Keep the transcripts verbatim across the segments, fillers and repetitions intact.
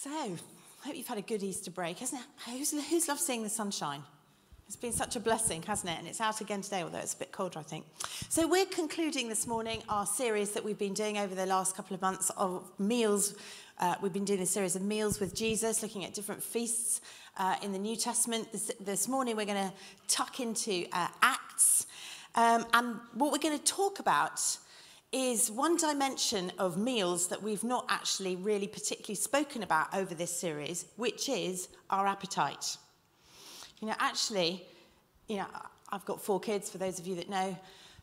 So, I hope you've had a good Easter break, hasn't it? Who's, who's loved seeing the sunshine? It's been such a blessing, hasn't it? And it's out again today, although it's a bit colder, I think. So we're concluding this morning our series that we've been doing over the last couple of months of meals. Uh, we've been doing a series of meals with Jesus, looking at different feasts uh, in the New Testament. This, this morning we're going to tuck into uh, Acts. Um, and what we're going to talk about is one dimension of meals that we've not actually really particularly spoken about over this series, which is our appetite. You know, actually, you know, I've got four kids, for those of you that know.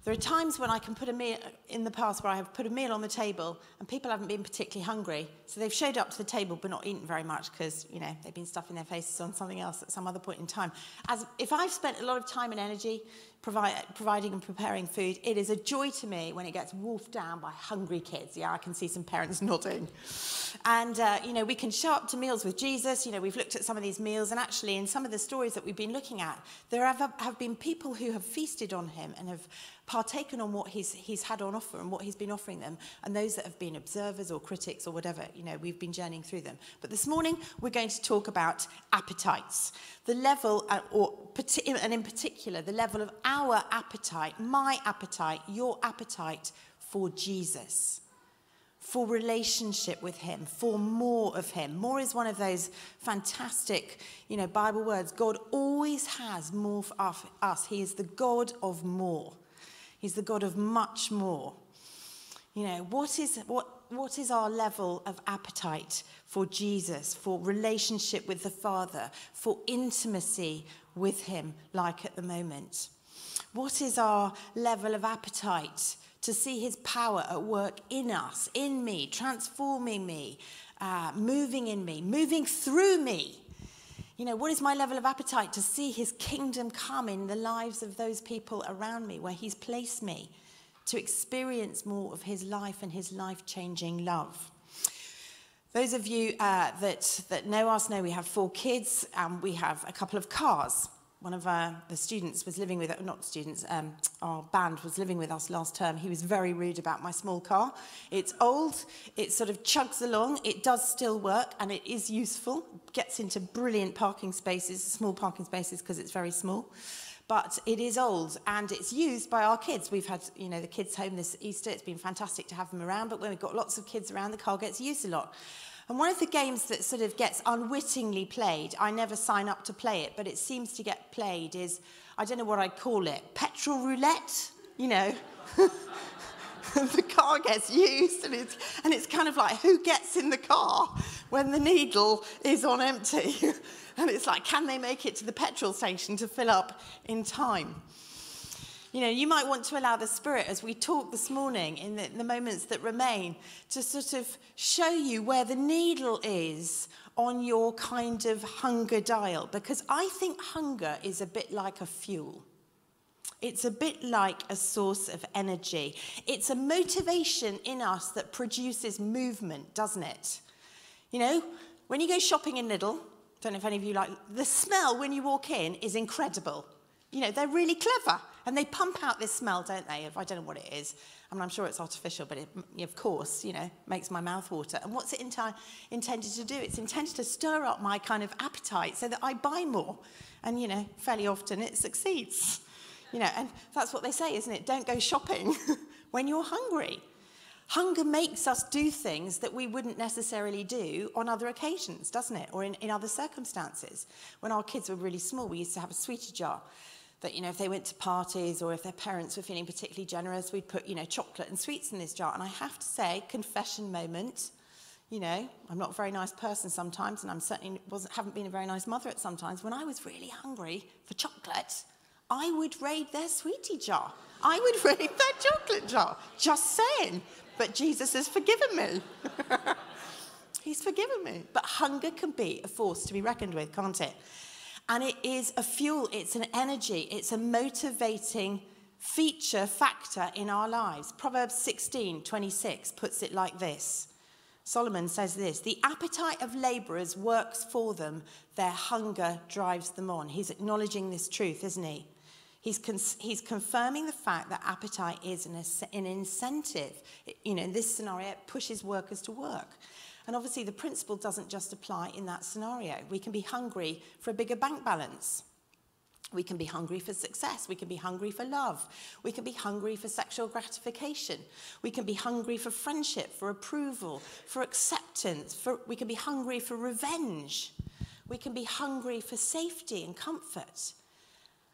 There are times when I can put a meal, in the past, where I have put a meal on the table and people haven't been particularly hungry. So they've showed up to the table but not eaten very much because, you know, they've been stuffing their faces on something else at some other point in time. As if I've spent a lot of time and energy provide, providing and preparing food, it is a joy to me when it gets wolfed down by hungry kids. Yeah, I can see some parents nodding. And, uh, you know, we can show up to meals with Jesus. You know, we've looked at some of these meals, and actually in some of the stories that we've been looking at, there have, have been people who have feasted on him and have partaken on what he's, he's had on offer and what he's been offering them, and those that have been observers or critics or whatever, you know, we've been journeying through them. But this morning, we're going to talk about appetites, the level, uh, or and in particular, the level of our appetite, my appetite, your appetite for Jesus, for relationship with him, for more of him. More is one of those fantastic, you know, Bible words. God always has more for us. He is the God of more. He's the God of much more. You know, what is, what, what is our level of appetite for Jesus, for relationship with the Father, for intimacy with him, like at the moment? What is our level of appetite to see his power at work in us, in me, transforming me, uh, moving in me, moving through me? You know, what is my level of appetite to see his kingdom come in the lives of those people around me, where he's placed me, to experience more of his life and his life-changing love? Those of you uh, that, that know us know we have four kids, and we have a couple of cars. One of our, the students was living with, not students, um, our band was living with us last term. He was very rude about my small car. It's old, it sort of chugs along, it does still work, and it is useful. It gets into brilliant parking spaces, small parking spaces, because it's very small. But it is old, and it's used by our kids. We've had, you know, the kids home this Easter. It's been fantastic to have them around, but when we've got lots of kids around, the car gets used a lot. And one of the games that sort of gets unwittingly played, I never sign up to play it, but it seems to get played, is, I don't know what I'd call it, petrol roulette, you know. The car gets used, and it's, and it's kind of like, who gets in the car when the needle is on empty? And it's like, can they make it to the petrol station to fill up in time? You know, you might want to allow the Spirit, as we talk this morning in the, in the moments that remain, to sort of show you where the needle is on your kind of hunger dial. Because I think hunger is a bit like a fuel. It's a bit like a source of energy. It's a motivation in us that produces movement, doesn't it? You know, when you go shopping in Lidl, don't know if any of you like, the smell when you walk in is incredible. You know, they're really clever. And they pump out this smell, don't they? I don't know what it is. I mean, I'm sure it's artificial, but it, of course, you know, makes my mouth water. And what's it enti- intended to do? It's intended to stir up my kind of appetite so that I buy more. And, you know, fairly often it succeeds. You know, and that's what they say, isn't it? Don't go shopping when you're hungry. Hunger makes us do things that we wouldn't necessarily do on other occasions, doesn't it? Or in, in other circumstances. When our kids were really small, we used to have a sweetie jar. That, you know, if they went to parties or if their parents were feeling particularly generous, we'd put, you know, chocolate and sweets in this jar. And I have to say, confession moment, you know, I'm not a very nice person sometimes, and I'm certainly wasn't, haven't been a very nice mother at sometimes. When I was really hungry for chocolate, I would raid their sweetie jar. I would raid their chocolate jar. Just saying. But Jesus has forgiven me. He's forgiven me. But hunger can be a force to be reckoned with, can't it? And it is a fuel, it's an energy, it's a motivating feature, factor in our lives. Proverbs sixteen twenty-six puts it like this. Solomon says this, the appetite of laborers works for them, their hunger drives them on. He's acknowledging this truth, isn't he? He's, cons- he's confirming the fact that appetite is an, an incentive. It, you know, in this scenario, it pushes workers to work. And obviously the principle doesn't just apply in that scenario. We can be hungry for a bigger bank balance. We can be hungry for success. We can be hungry for love. We can be hungry for sexual gratification. We can be hungry for friendship, for approval, for acceptance. For, we can be hungry for revenge. We can be hungry for safety and comfort.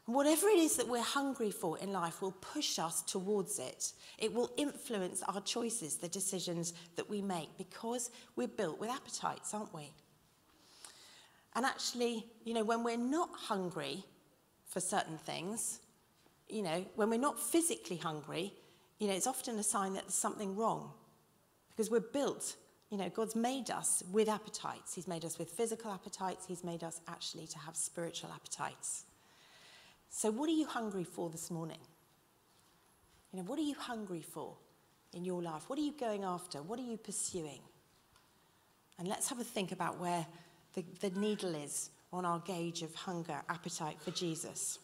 And whatever it is that we're hungry for in life will push us towards it. It will influence our choices, the decisions that we make, because we're built with appetites, aren't we? And actually, you know, when we're not hungry for certain things, you know, when we're not physically hungry, you know, it's often a sign that there's something wrong, because we're built, you know, God's made us with appetites. He's made us with physical appetites. He's made us actually to have spiritual appetites. So what are you hungry for this morning? You know, what are you hungry for in your life? What are you going after? What are you pursuing? And let's have a think about where the, the needle is on our gauge of hunger, appetite for Jesus.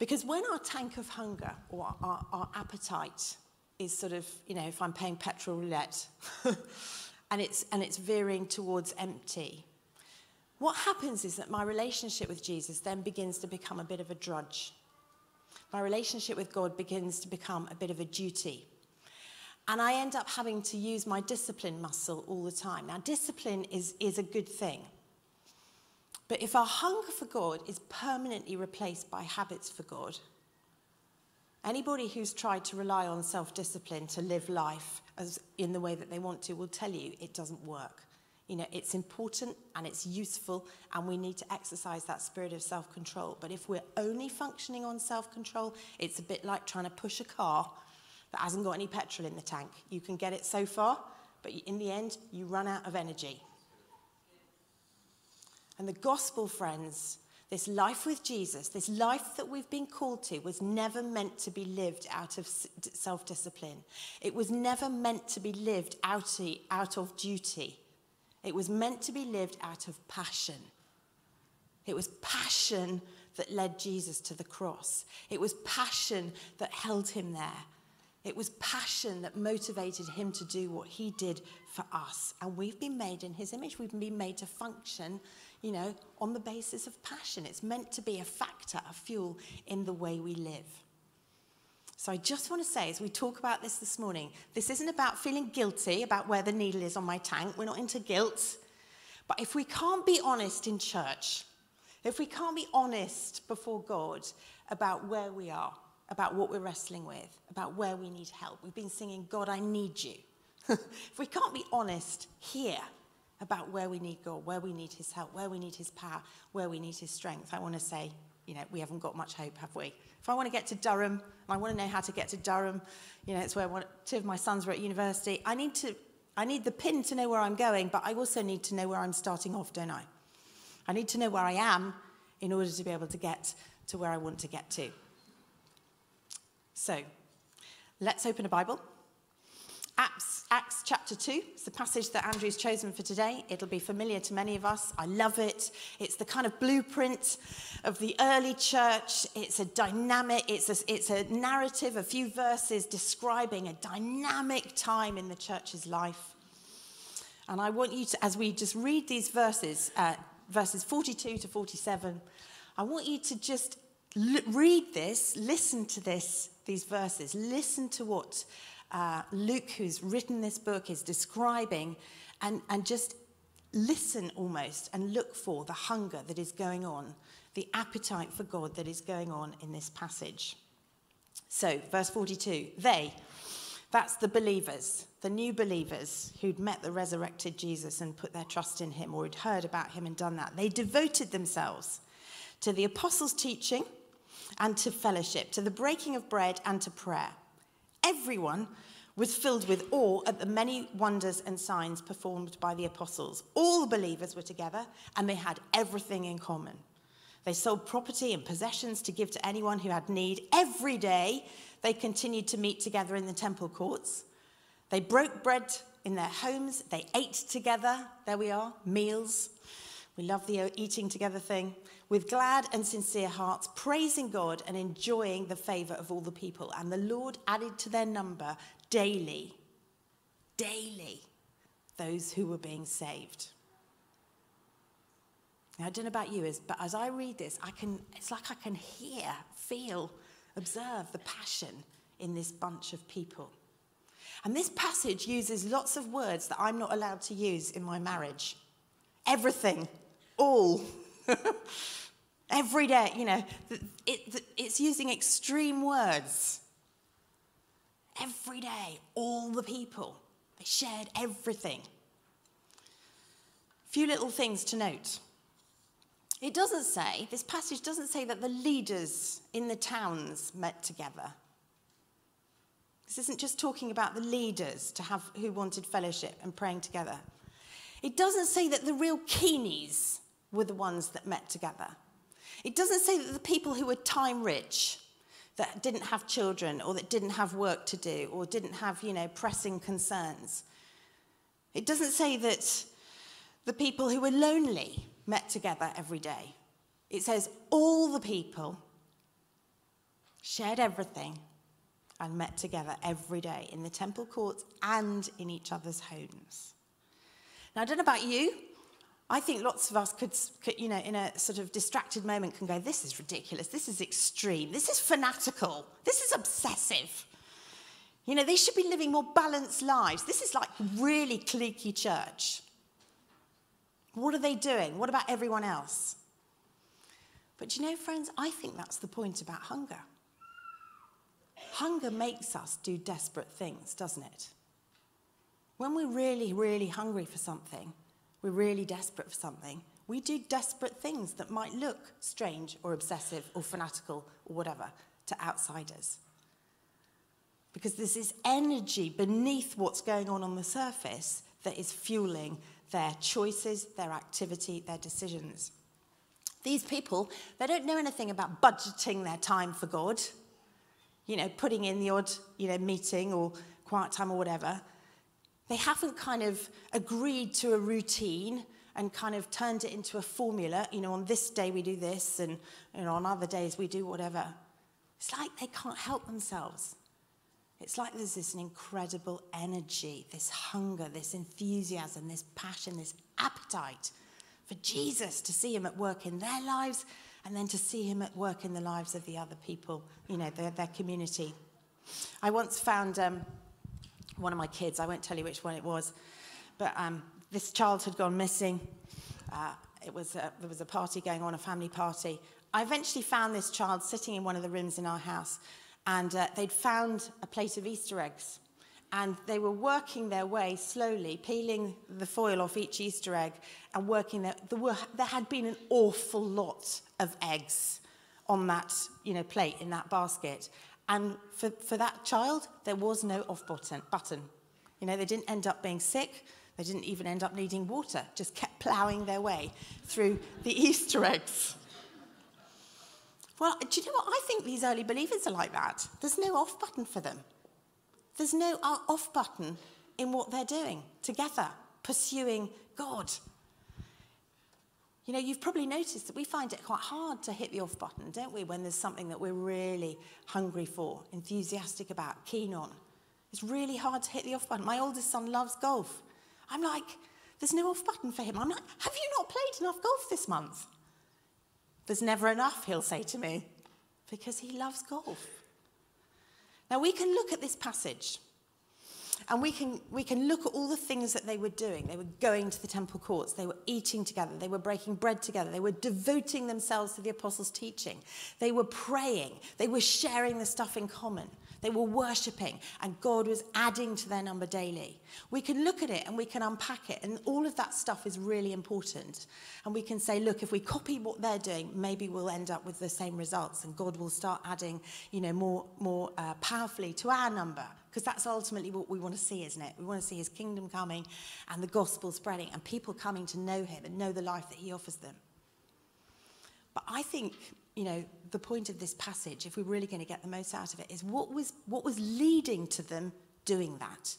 Because when our tank of hunger or our, our appetite is sort of, you know, if I'm paying petrol roulette and it's, and it's veering towards empty, what happens is that my relationship with Jesus then begins to become a bit of a drudge. My relationship with God begins to become a bit of a duty. And I end up having to use my discipline muscle all the time. Now, discipline is, is a good thing. But if our hunger for God is permanently replaced by habits for God, anybody who's tried to rely on self-discipline to live life as in the way that they want to will tell you it doesn't work. You know, it's important and it's useful, and we need to exercise that spirit of self-control. But if we're only functioning on self-control, it's a bit like trying to push a car that hasn't got any petrol in the tank. You can get it so far, but in the end, you run out of energy. And the gospel, friends, this life with Jesus, this life that we've been called to, was never meant to be lived out of self-discipline. It was never meant to be lived out of duty. It was meant to be lived out of passion. It was passion that led Jesus to the cross. It was passion that held him there. It was passion that motivated him to do what he did for us. And we've been made in his image. We've been made to function, you know, on the basis of passion. It's meant to be a factor, a fuel in the way we live. So I just want to say, as we talk about this this morning, this isn't about feeling guilty about where the needle is on my tank. We're not into guilt. But if we can't be honest in church, if we can't be honest before God about where we are, about what we're wrestling with, about where we need help. We've been singing, God, I need you. If we can't be honest here about where we need God, where we need his help, where we need his power, where we need his strength, I want to say, you know, we haven't got much hope, have we? If I want to get to Durham, and I want to know how to get to Durham, you know, it's where one, two of my sons were at university. I need to, I need the pin to know where I'm going, but I also need to know where I'm starting off, don't I? I need to know where I am in order to be able to get to where I want to get to. So, let's open a Bible. Acts, Acts chapter two. It's the passage that Andrew's chosen for today. It'll be familiar to many of us. I love it. It's the kind of blueprint of the early church. It's a dynamic, it's a, it's a narrative, a few verses describing a dynamic time in the church's life. And I want you to, as we just read these verses, uh, verses forty-two to forty-seven, I want you to just read this, listen to this, these verses, listen to what uh, Luke, who's written this book, is describing, and, and just listen almost and look for the hunger that is going on, the appetite for God that is going on in this passage. So, verse forty-two, they, that's the believers, the new believers who'd met the resurrected Jesus and put their trust in him, or had heard about him and done that, they devoted themselves to the apostles' teaching, and to fellowship, to the breaking of bread and to prayer. Everyone was filled with awe at the many wonders and signs performed by the apostles. All the believers were together, and they had everything in common. They sold property and possessions to give to anyone who had need. Every day, they continued to meet together in the temple courts. They broke bread in their homes. They ate together. There we are, meals. We love the eating together thing. With glad and sincere hearts, praising God and enjoying the favor of all the people. And the Lord added to their number daily, daily, those who were being saved. Now, I don't know about you, but as I read this, I can, it's like I can hear, feel, observe the passion in this bunch of people. And this passage uses lots of words that I'm not allowed to use in my marriage. Everything, all, every day, you know, it, it's using extreme words. Every day, all the people, they shared everything. Few little things to note. It doesn't say, this passage doesn't say that the leaders in the towns met together. This isn't just talking about the leaders to have, who wanted fellowship and praying together. It doesn't say that the real keenies were the ones that met together. It doesn't say that the people who were time rich, that didn't have children or that didn't have work to do or didn't have, you know, pressing concerns. It doesn't say that the people who were lonely met together every day. It says all the people shared everything and met together every day in the temple courts and in each other's homes. Now, I don't know about you, I think lots of us could, could, you know, in a sort of distracted moment can go, this is ridiculous, this is extreme, this is fanatical, this is obsessive. You know, they should be living more balanced lives. This is like really cliquey church. What are they doing? What about everyone else? But you know, friends, I think that's the point about hunger. Hunger makes us do desperate things, doesn't it? When we're really, really hungry for something, we're really desperate for something, we do desperate things that might look strange or obsessive or fanatical or whatever to outsiders. Because there's this energy beneath what's going on on the surface that is fueling their choices, their activity, their decisions. These people, they don't know anything about budgeting their time for God, you know, putting in the odd, you know, meeting or quiet time or whatever. They haven't kind of agreed to a routine and kind of turned it into a formula. You know, on this day we do this, and you know, on other days we do whatever. It's like they can't help themselves. It's like there's this incredible energy, this hunger, this enthusiasm, this passion, this appetite for Jesus, to see him at work in their lives and then to see him at work in the lives of the other people, you know, their, their community. I once found... Um, One of my kids, I won't tell you which one it was, but um, this child had gone missing. Uh, it was a, there was a party going on, a family party. I eventually found this child sitting in one of the rooms in our house, and uh, they'd found a plate of Easter eggs. And they were working their way slowly, peeling the foil off each Easter egg and working their, there, were, there had been an awful lot of eggs on that, you know, plate in that basket. And for, for that child, there was no off button, button. You know, they didn't end up being sick. They didn't even end up needing water. Just kept ploughing their way through the Easter eggs. Well, do you know what? I think these early believers are like that. There's no off button for them. There's no off button in what they're doing together, pursuing God. You know, you've probably noticed that we find it quite hard to hit the off button, don't we, when there's something that we're really hungry for, enthusiastic about, keen on. It's really hard to hit the off button. My oldest son loves golf. I'm like, there's no off button for him. I'm like, have you not played enough golf this month? There's never enough, he'll say to me, because he loves golf. Now, we can look at this passage. And we can, we can look at all the things that they were doing. They were going to the temple courts. They were eating together. They were breaking bread together. They were devoting themselves to the apostles' teaching. They were praying. They were sharing the stuff in common. They were worshipping. And God was adding to their number daily. We can look at it and we can unpack it. And all of that stuff is really important. And we can say, look, if we copy what they're doing, maybe we'll end up with the same results. And God will start adding, you know, more, more uh, powerfully to our number. Because that's ultimately what we want to see, isn't it? We want to see his kingdom coming and the gospel spreading and people coming to know him and know the life that he offers them. But I think, you know, the point of this passage, if we're really going to get the most out of it, is what was, what was leading to them doing that.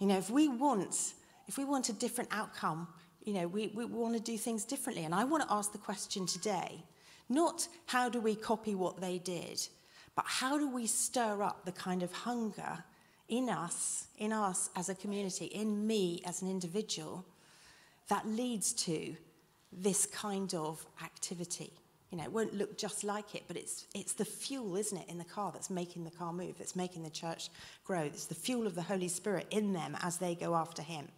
You know, if we want, if we want a different outcome, you know, we, we want to do things differently. And I want to ask the question today, not how do we copy what they did, but how do we stir up the kind of hunger in us, in us as a community, in me as an individual, that leads to this kind of activity. You know, it won't look just like it, but it's, it's the fuel, isn't it, in the car that's making the car move, that's making the church grow. It's the fuel of the Holy Spirit in them as they go after him.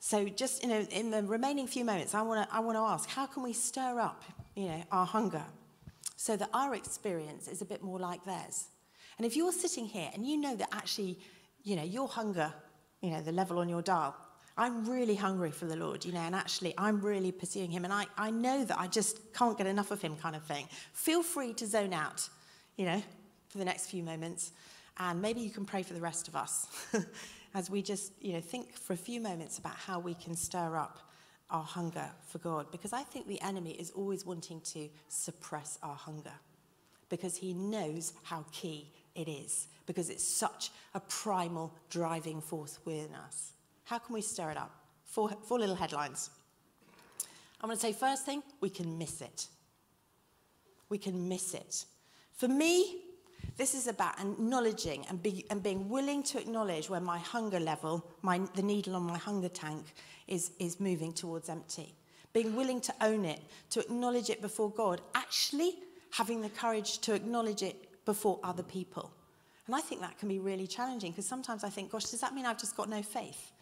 So just, you know, in the remaining few moments, I want to I want to ask, how can we stir up, you know, our hunger so that our experience is a bit more like theirs? And if you're sitting here and you know that actually, you know, your hunger, you know, the level on your dial, I'm really hungry for the Lord, you know, and actually I'm really pursuing him, and I, I know that I just can't get enough of him kind of thing. Feel free to zone out, you know, for the next few moments, and maybe you can pray for the rest of us as we just, you know, think for a few moments about how we can stir up our hunger for God, because I think the enemy is always wanting to suppress our hunger because he knows how key it is, because it's such a primal driving force within us. How can we stir it up? Four, four little headlines. I'm going to say, first thing, we can miss it. We can miss it. For me, this is about acknowledging and, be, and being willing to acknowledge where my hunger level, my, the needle on my hunger tank, is, is moving towards empty. Being willing to own it, to acknowledge it before God, actually having the courage to acknowledge it before other people. And I think that can be really challenging, because sometimes I think, gosh, does that mean I've just got no faith?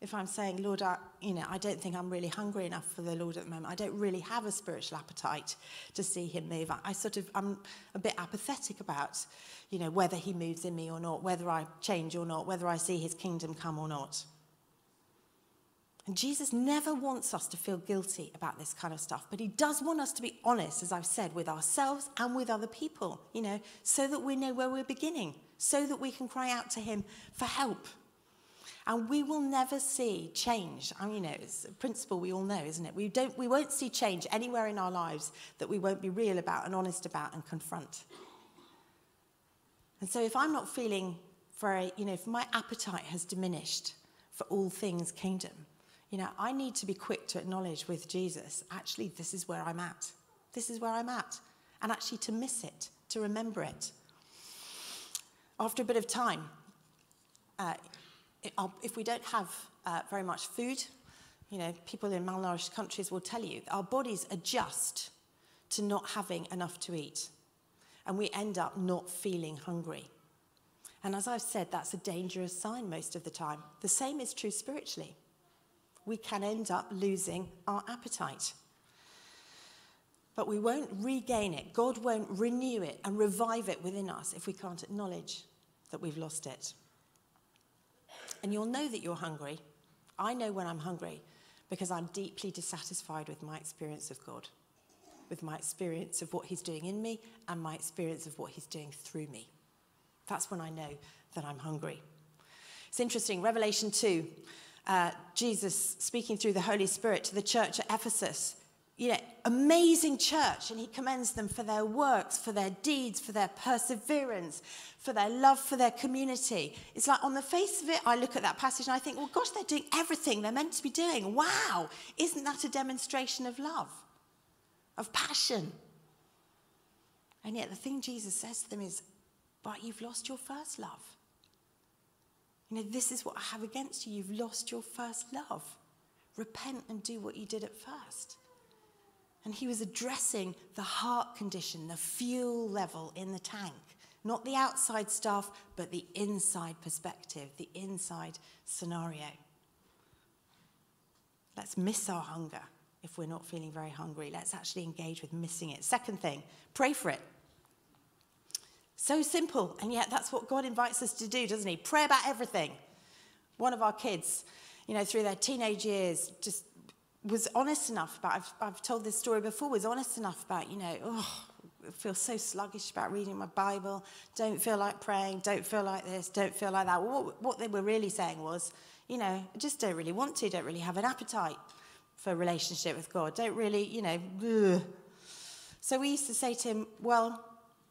If I'm saying, Lord, I, you know, I don't think I'm really hungry enough for the Lord at the moment. I don't really have a spiritual appetite to see him move. I, I sort of, I'm a bit apathetic about, you know, whether he moves in me or not, whether I change or not, whether I see his kingdom come or not. And Jesus never wants us to feel guilty about this kind of stuff, but he does want us to be honest, as I've said, with ourselves and with other people, you know, so that we know where we're beginning, so that we can cry out to him for help. And we will never see change. I mean, you know, it's a principle we all know, isn't it? We, don't, we won't see change anywhere in our lives that we won't be real about and honest about and confront. And so if I'm not feeling very, you know, if my appetite has diminished for all things kingdom, you know, I need to be quick to acknowledge with Jesus, actually, this is where I'm at. This is where I'm at. And actually to miss it, to remember it. After a bit of time, uh, if we don't have uh, very much food, you know, people in malnourished countries will tell you our bodies adjust to not having enough to eat, and we end up not feeling hungry. And as I've said, that's a dangerous sign most of the time. The same is true spiritually. We can end up losing our appetite, but we won't regain it. God won't renew it and revive it within us if we can't acknowledge that we've lost it. And you'll know that you're hungry. I know when I'm hungry because I'm deeply dissatisfied with my experience of God, with my experience of what he's doing in me and my experience of what he's doing through me. That's when I know that I'm hungry. It's interesting, Revelation two, uh, Jesus speaking through the Holy Spirit to the church at Ephesus, you know, amazing church, and he commends them for their works, for their deeds, for their perseverance, for their love for their community. It's like on the face of it, I look at that passage and I think, well, gosh, they're doing everything they're meant to be doing. Wow, isn't that a demonstration of love, of passion? And yet the thing Jesus says to them is, but you've lost your first love. You know, this is what I have against you. You've lost your first love. Repent and do what you did at first. And he was addressing the heart condition, the fuel level in the tank. Not the outside stuff, but the inside perspective, the inside scenario. Let's miss our hunger if we're not feeling very hungry. Let's actually engage with missing it. Second thing, pray for it. So simple, and yet that's what God invites us to do, doesn't he? Pray about everything. One of our kids, you know, through their teenage years, just was honest enough about, I've, I've told this story before, was honest enough about, you know, oh, I feel so sluggish about reading my Bible, don't feel like praying, don't feel like this, don't feel like that. Well, what, what they were really saying was, you know, I just don't really want to, don't really have an appetite for a relationship with God, don't really, you know, ugh. So we used to say to him, well,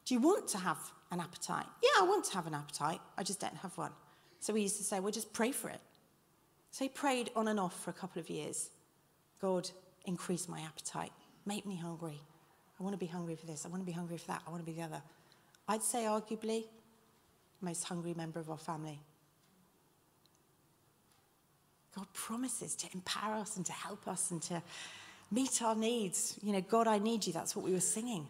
do you want to have an appetite? Yeah, I want to have an appetite, I just don't have one. So we used to say, well, just pray for it. So he prayed on and off for a couple of years. God, increase my appetite. Make me hungry. I want to be hungry for this. I want to be hungry for that. I want to be the other. I'd say arguably most hungry member of our family. God promises to empower us and to help us and to meet our needs. You know, God, I need you. That's what we were singing.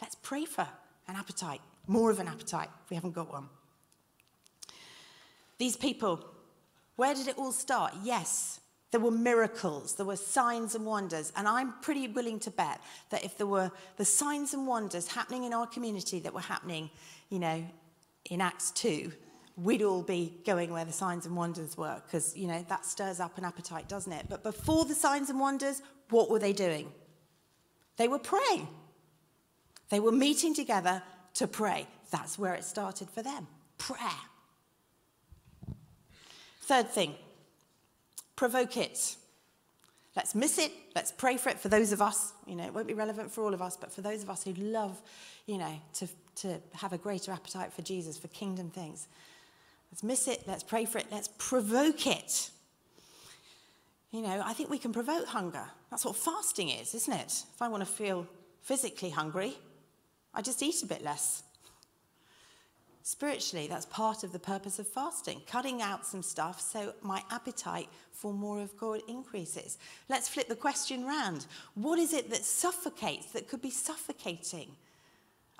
Let's pray for an appetite, more of an appetite if we haven't got one. These people, where did it all start? Yes, there were miracles, there were signs and wonders, and I'm pretty willing to bet that if there were the signs and wonders happening in our community that were happening, you know, in Acts two, we'd all be going where the signs and wonders were, because, you know, that stirs up an appetite, doesn't it? But before the signs and wonders, what were they doing? They were praying. They were meeting together to pray. That's where it started for them, prayer. Third thing, provoke it. Let's miss it. Let's pray for it. For those of us, you know, it won't be relevant for all of us, but for those of us who love, you know, to, to have a greater appetite for Jesus, for kingdom things. Let's miss it. Let's pray for it. Let's provoke it. You know, I think we can provoke hunger. That's what fasting is, isn't it? If I want to feel physically hungry, I just eat a bit less. Spiritually, that's part of the purpose of fasting, cutting out some stuff so my appetite for more of God increases. Let's flip the question round. What is it that suffocates, that could be suffocating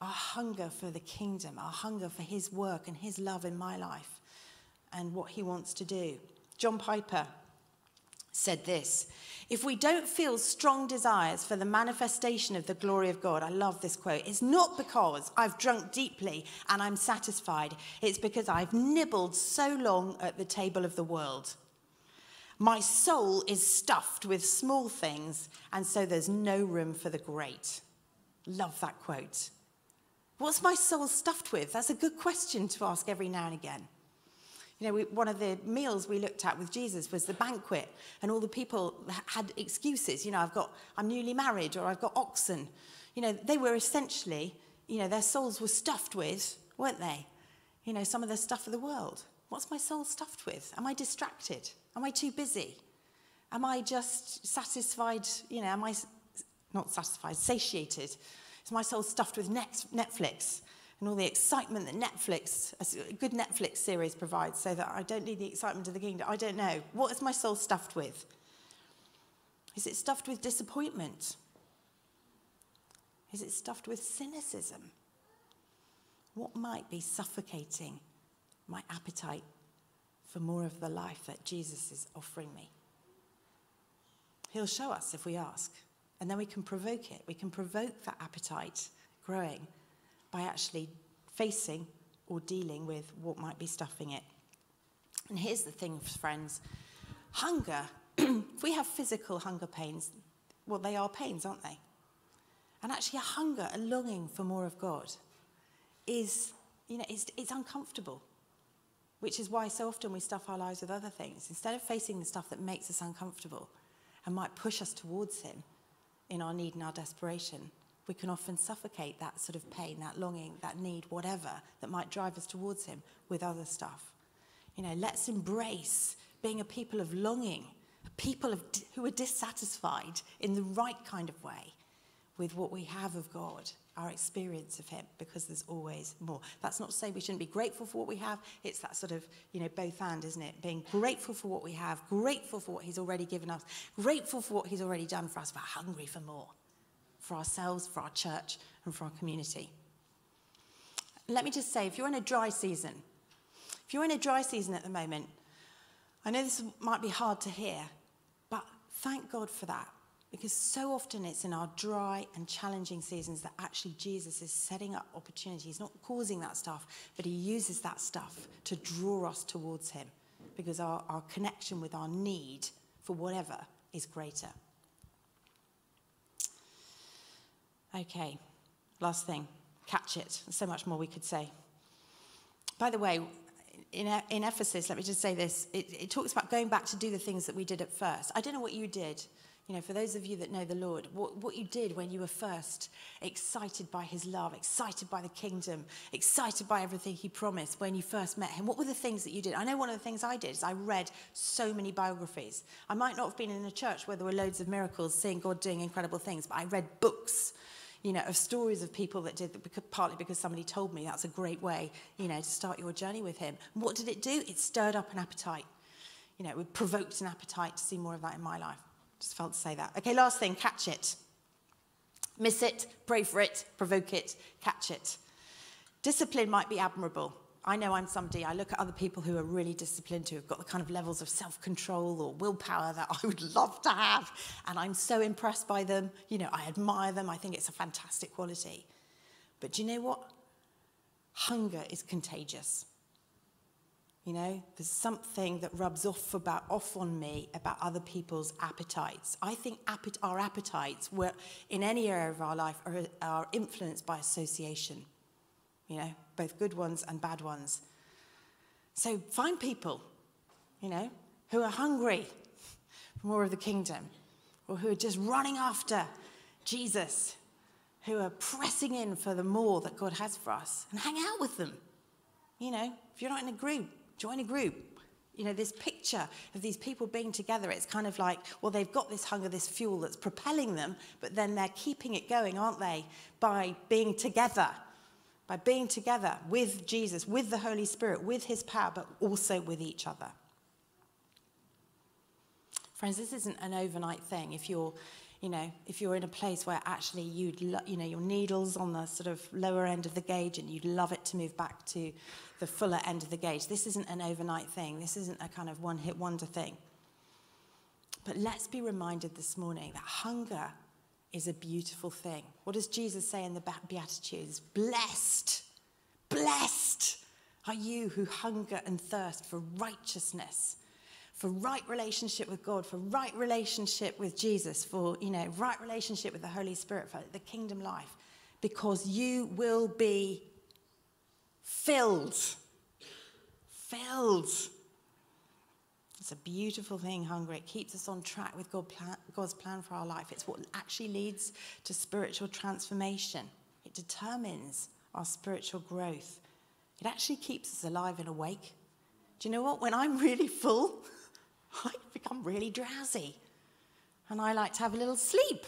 our hunger for the kingdom, our hunger for his work and his love in my life and what he wants to do? John Piper said this: if we don't feel strong desires for the manifestation of the glory of God, I love this quote, it's not because I've drunk deeply and I'm satisfied. It's because I've nibbled so long at the table of the world. My soul is stuffed with small things, and so there's no room for the great. Love that quote. What's my soul stuffed with? That's a good question to ask every now and again. You know, we, one of the meals we looked at with Jesus was the banquet, and all the people had excuses. You know, I've got, I'm newly married, or I've got oxen. You know, they were essentially, you know, their souls were stuffed with, weren't they? You know, some of the stuff of the world. What's my soul stuffed with? Am I distracted? Am I too busy? Am I just satisfied? You know, am I not satisfied, satiated? Is my soul stuffed with Netflix? And all the excitement that Netflix, a good Netflix series provides, so that I don't need the excitement of the kingdom. I don't know. What is my soul stuffed with? Is it stuffed with disappointment? Is it stuffed with cynicism? What might be suffocating my appetite for more of the life that Jesus is offering me? He'll show us if we ask, and then we can provoke it. We can provoke that appetite growing by actually facing or dealing with what might be stuffing it. And here's the thing, friends. Hunger, if we have physical hunger pains, well, they are pains, aren't they? And actually a hunger, a longing for more of God is, you know, it's, it's uncomfortable, which is why so often we stuff our lives with other things. Instead of facing the stuff that makes us uncomfortable and might push us towards him in our need and our desperation, we can often suffocate that sort of pain, that longing, that need, whatever, that might drive us towards him with other stuff. You know, let's embrace being a people of longing, a people of, who are dissatisfied in the right kind of way with what we have of God, our experience of him, because there's always more. That's not to say we shouldn't be grateful for what we have. It's that sort of, you know, both and, isn't it? Being grateful for what we have, grateful for what he's already given us, grateful for what he's already done for us, but hungry for more. For ourselves, for our church, and for our community. Let me just say, if you're in a dry season, if you're in a dry season at the moment, I know this might be hard to hear, but thank God for that, because so often it's in our dry and challenging seasons that actually Jesus is setting up opportunities. He's not causing that stuff, but he uses that stuff to draw us towards him, because our, our connection with our need for whatever is greater. Okay, last thing, catch it. There's so much more we could say. By the way, in, in Ephesus, let me just say this, it, it talks about going back to do the things that we did at first. I don't know what you did, you know, for those of you that know the Lord, what, what you did when you were first excited by his love, excited by the kingdom, excited by everything he promised when you first met him. What were the things that you did? I know one of the things I did is I read so many biographies. I might not have been in a church where there were loads of miracles, seeing God doing incredible things, but I read books. you know, of stories of people that did, partly because somebody told me that's a great way, you know, to start your journey with him. And what did it do? It stirred up an appetite. You know, it provoked an appetite to see more of that in my life. Just felt to say that. Okay, last thing, catch it. Miss it, pray for it, provoke it, catch it. Discipline might be admirable. I know I'm somebody, I look at other people who are really disciplined, who have got the kind of levels of self-control or willpower that I would love to have, and I'm so impressed by them. You know, I admire them. I think it's a fantastic quality. But do you know what? Hunger is contagious. You know, there's something that rubs off about off on me about other people's appetites. I think appet our appetites, were, in any area of our life, are, are influenced by association. You know, both good ones and bad ones. So find people, you know, who are hungry for more of the kingdom, or who are just running after Jesus, who are pressing in for the more that God has for us, and hang out with them. You know, if you're not in a group, join a group. You know, this picture of these people being together, it's kind of like, well, they've got this hunger, this fuel that's propelling them, but then they're keeping it going, aren't they, by being together, by being together with Jesus, with the Holy Spirit, with his power, but also with each other. Friends, this isn't an overnight thing. If you're, you know, if you're in a place where actually you'd, you know, your needle's on the sort of lower end of the gauge and you'd love it to move back to the fuller end of the gauge, this isn't an overnight thing. This isn't a kind of one-hit wonder thing. But let's be reminded this morning that hunger is a beautiful thing. What does Jesus say in the Beatitudes? Blessed, blessed are you who hunger and thirst for righteousness, for right relationship with God, for right relationship with Jesus, for, you know, right relationship with the Holy Spirit, for the kingdom life, because you will be filled. Filled. It's a beautiful thing, hunger. It keeps us on track with God plan, God's plan for our life. It's what actually leads to spiritual transformation. It determines our spiritual growth. It actually keeps us alive and awake. Do you know what? When I'm really full, I become really drowsy. And I like to have a little sleep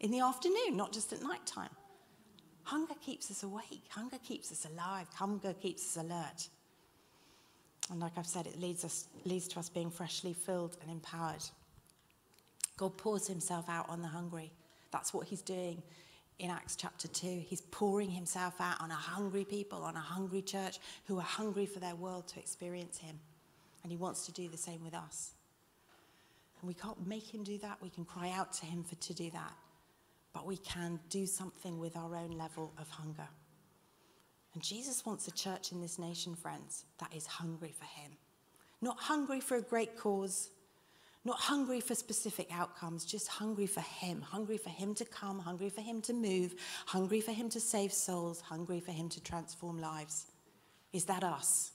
in the afternoon, not just at night time. Hunger keeps us awake. Hunger keeps us alive. Hunger keeps us alert. And like I've said, it leads, us, leads to us being freshly filled and empowered. God pours himself out on the hungry. That's what he's doing in Acts chapter two. He's pouring himself out on a hungry people, on a hungry church, who are hungry for their world to experience him. And he wants to do the same with us. And we can't make him do that. We can cry out to him for, to do that. But we can do something with our own level of hunger. And Jesus wants a church in this nation, friends, that is hungry for him. Not hungry for a great cause, not hungry for specific outcomes, just hungry for him. Hungry for him to come, hungry for him to move, hungry for him to save souls, hungry for him to transform lives. Is that us?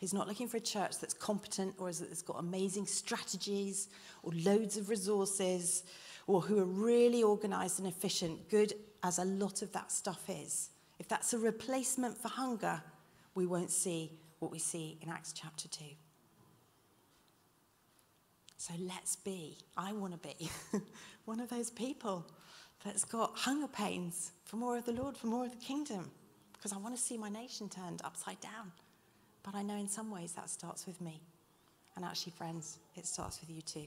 He's not looking for a church that's competent or that's got amazing strategies or loads of resources or who are really organized and efficient, good as a lot of that stuff is. If that's a replacement for hunger, we won't see what we see in Acts chapter two. So let's be, I want to be, one of those people that's got hunger pains for more of the Lord, for more of the kingdom, because I want to see my nation turned upside down. But I know in some ways that starts with me. And actually, friends, it starts with you too.